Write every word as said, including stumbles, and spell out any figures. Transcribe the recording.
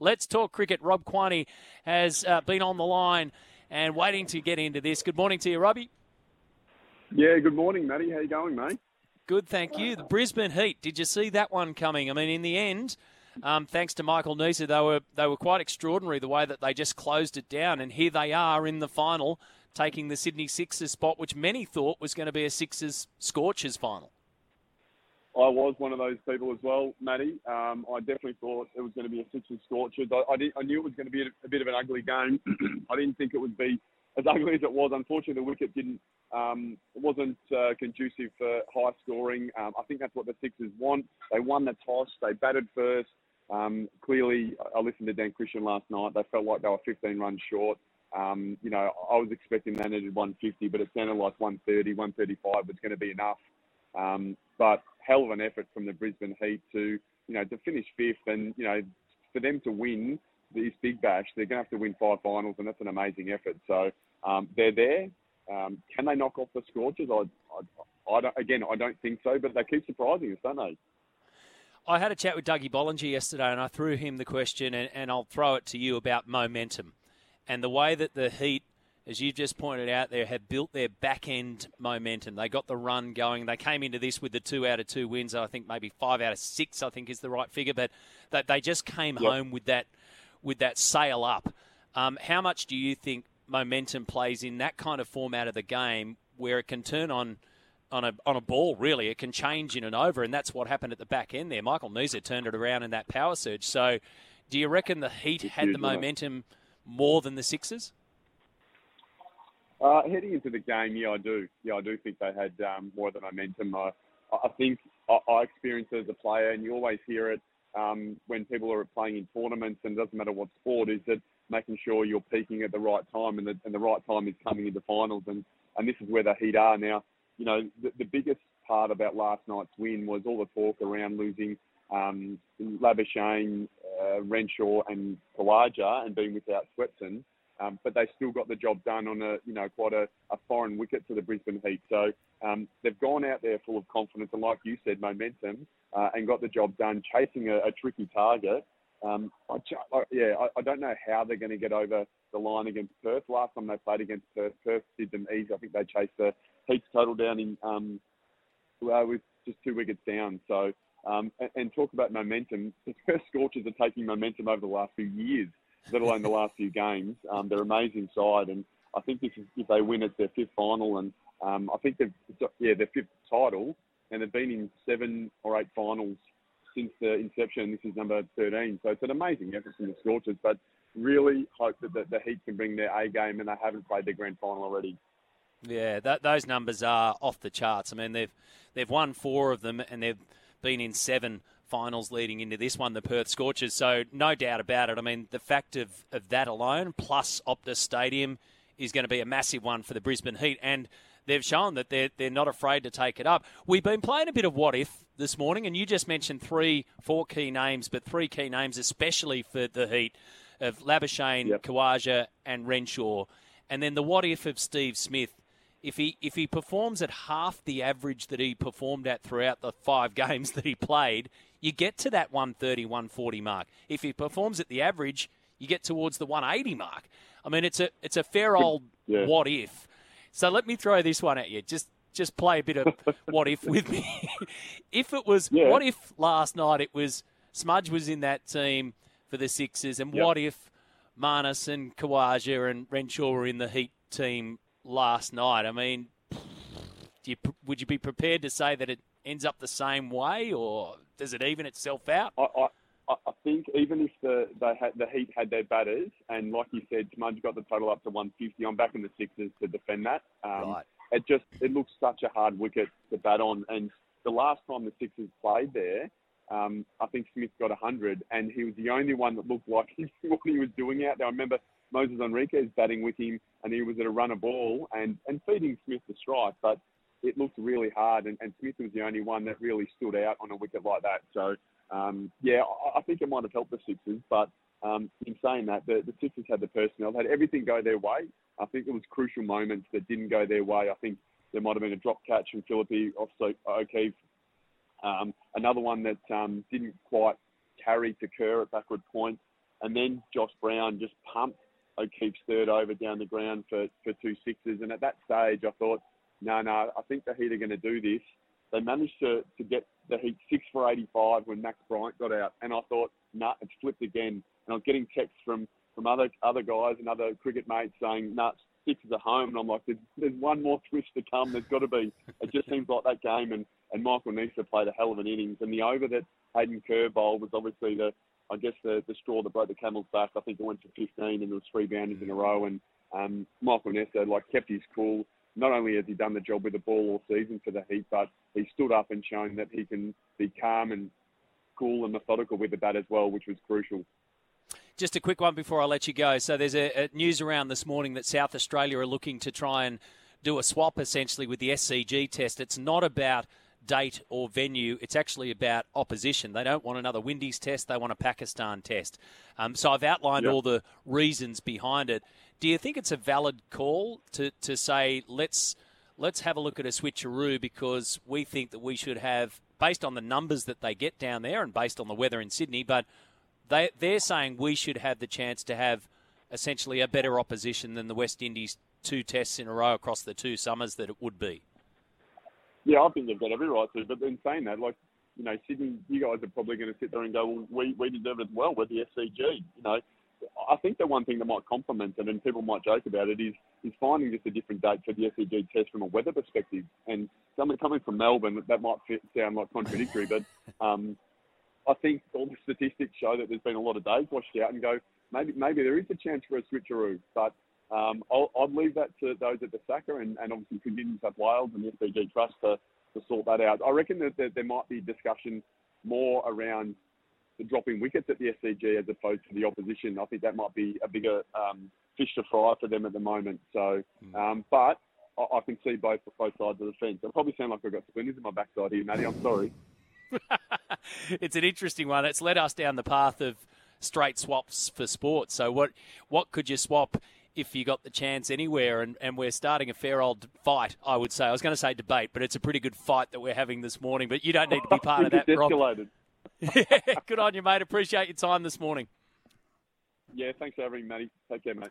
Let's talk cricket. Rob Quaney has uh, been on the line and waiting to get into this. Good morning to you, Robbie. Yeah, good morning, Matty. How you going, mate? Good, thank you. The Brisbane Heat, did you see that one coming? I mean, in the end, um, thanks to Michael Neser, they were, they were quite extraordinary the way that they just closed it down, and here they are in the final, taking the Sydney Sixers spot, which many thought was going to be a Sixers Scorchers final. I was one of those people as well, Matty. Um, I definitely thought it was going to be a Sixers Scorchers. I, I, did, I knew it was going to be a, a bit of an ugly game. I didn't think it would be as ugly as it was. Unfortunately, the wicket didn't, um, wasn't uh, conducive for high scoring. Um, I think that's what the Sixers want. They won the toss. They batted first. Um, clearly, I listened to Dan Christian last night. They felt like they were fifteen runs short. Um, you know, I was expecting they needed one fifty, but it sounded like one thirty, one thirty-five was going to be enough. Um, but hell of an effort from the Brisbane Heat to, you know, to finish fifth, and, you know, for them to win this big bash, they're going to have to win five finals, and that's an amazing effort. So um, they're there. Um, can they knock off the Scorchers? I, I, I don't, again, I don't think so, but they keep surprising us, don't they? I had a chat with Dougie Bollinger yesterday, and I threw him the question, and, and I'll throw it to you about momentum and the way that the Heat, as you've just pointed out there, have built their back-end momentum. They got the run going. They came into this with the two out of two wins. I think maybe five out of six, I think, is the right figure. But they just came yep. home with that with that sail up. Um, how much do you think momentum plays in that kind of format of the game where it can turn on on a on a ball, really? It can change in and over, and that's what happened at the back end there. Michael Musa turned it around in that power surge. So do you reckon the Heat it's had huge, the momentum more than the Sixers? Uh, heading into the game, yeah, I do. Yeah, I do think they had um, more of the momentum. I, I think I, I experienced it as a player, and you always hear it um, when people are playing in tournaments, and it doesn't matter what sport, is that making sure you're peaking at the right time, and the, and the right time is coming into finals, and, and this is where the Heat are now. You know, the, the biggest part about last night's win was all the talk around losing um, Labuschagne, uh, Renshaw and Khawaja, and being without Swetson. Um, but they still got the job done on a, you know, quite a, a foreign wicket to the Brisbane Heat. So um, they've gone out there full of confidence and, like you said, momentum, uh, and got the job done, chasing a, a tricky target. Um, I, I, yeah, I, I don't know how they're going to get over the line against Perth. Last time they played against Perth, Perth did them easy. I think they chased the Heat's total down in um, uh, with just two wickets down. So um, and, and talk about momentum. The Perth Scorchers are taking momentum over the last few years, let alone the last few games. Um, they're an amazing side, and I think if, if they win, it's their fifth final, and um, I think they've, yeah, their fifth title, and they've been in seven or eight finals since the inception. This is number thirteen, so it's an amazing effort from the Scorchers, but really hope that the, the Heat can bring their A game, and they haven't played their grand final already. Yeah, that, those numbers are off the charts. I mean, they've they've won four of them, and they've been in seven finals leading into this one, the Perth Scorchers. So no doubt about it. I mean, the fact of, of that alone, plus Optus Stadium, is going to be a massive one for the Brisbane Heat. And they've shown that they're, they're not afraid to take it up. We've been playing a bit of what if this morning, and you just mentioned three, four key names, but three key names especially for the Heat of Labuschagne, yep. Khawaja and Renshaw. And then the what if of Steve Smith. If he if he performs at half the average that he performed at throughout the five games that he played, you get to that one thirty, one forty mark. If he performs at the average, you get towards the one eighty mark. I mean, it's a it's a fair old yeah. what if. So let me throw this one at you. Just just play a bit of what if with me. If it was yeah. what if last night it was Smudge was in that team for the Sixers, and yep. what if Marnus and Khawaja and Renshaw were in the Heat team last night? I mean, do you, would you be prepared to say that it ends up the same way, or does it even itself out? I, I, I think even if the they had, the Heat had their batters, and like you said, Smudge got the total up to one fifty. I'm back in the Sixers to defend that. Um, right. It just it looks such a hard wicket to bat on, and the last time the Sixers played there, Um, I think Smith got one hundred, and he was the only one that looked like he knew what he was doing out there. I remember Moises Henriques batting with him, and he was at a runner ball and, and feeding Smith the strike, but it looked really hard, and, and Smith was the only one that really stood out on a wicket like that. So, um, yeah, I, I think it might have helped the Sixers, but um, in saying that, the, the Sixers had the personnel, had everything go their way. I think it was crucial moments that didn't go their way. I think there might have been a drop catch from Philippi off O'Keefe. Um, another one that um, didn't quite carry to Kerr at backward point. And then Josh Brown just pumped O'Keefe's third over down the ground for, for two sixes. And at that stage, I thought, no, no, I think the Heat are going to do this. They managed to, to get the Heat six for eighty-five when Max Bryant got out. And I thought, no, nah, it's flipped again. And I was getting texts from, from other other guys and other cricket mates saying, no, nah, six is a home. And I'm like, there's, there's one more twist to come. There's got to be. It just seems like that game. And And Michael Neser played a hell of an innings. And the over that Hayden Kerr bowled was obviously the, I guess, the, the straw that broke the camel's back. I think it went to fifteen and there was three boundaries in a row. And um, Michael Neser, like, kept his cool. Not only has he done the job with the ball all season for the Heat, but he stood up and shown that he can be calm and cool and methodical with the bat as well, which was crucial. Just a quick one before I let you go. So there's a, a news around this morning that South Australia are looking to try and do a swap, essentially, with the S C G test. It's not about date or venue, it's actually about opposition. They don't want another Windies test, they want a Pakistan test. Um, so I've outlined yep. all the reasons behind it. Do you think it's a valid call to, to say, let's let's have a look at a switcheroo because we think that we should have, based on the numbers that they get down there and based on the weather in Sydney, but they, they're saying we should have the chance to have essentially a better opposition than the West Indies two tests in a row across the two summers that it would be? Yeah, I think they've got every right to. But in saying that, like, you know, Sydney, you guys are probably going to sit there and go, well, we, we deserve it as well with the S C G. You know, I think the one thing that might complement it, and people might joke about it, is is finding just a different date for the S C G test from a weather perspective. And someone coming from Melbourne, that might fit, sound like contradictory, but um, I think all the statistics show that there's been a lot of days washed out and go, maybe maybe there is a chance for a switcheroo. But Um, I'll, I'll leave that to those at the SACA and, and obviously Sydney, New South Wales and the S C G Trust to, to sort that out. I reckon that, that there might be discussion more around the dropping wickets at the S C G as opposed to the opposition. I think that might be a bigger um, fish to fry for them at the moment. So, um, but I, I can see both both sides of the fence. I probably sound like I've got splinters in my backside here, Matty. I'm sorry. It's an interesting one. It's led us down the path of straight swaps for sports. So what what could you swap if you got the chance anywhere, and, and we're starting a fair old fight, I would say. I was going to say debate, but it's a pretty good fight that we're having this morning, but you don't need to be part of that, Rob. Escalated. Yeah, good on you, mate. Appreciate your time this morning. Yeah, thanks for having me, Matty. Take care, mate.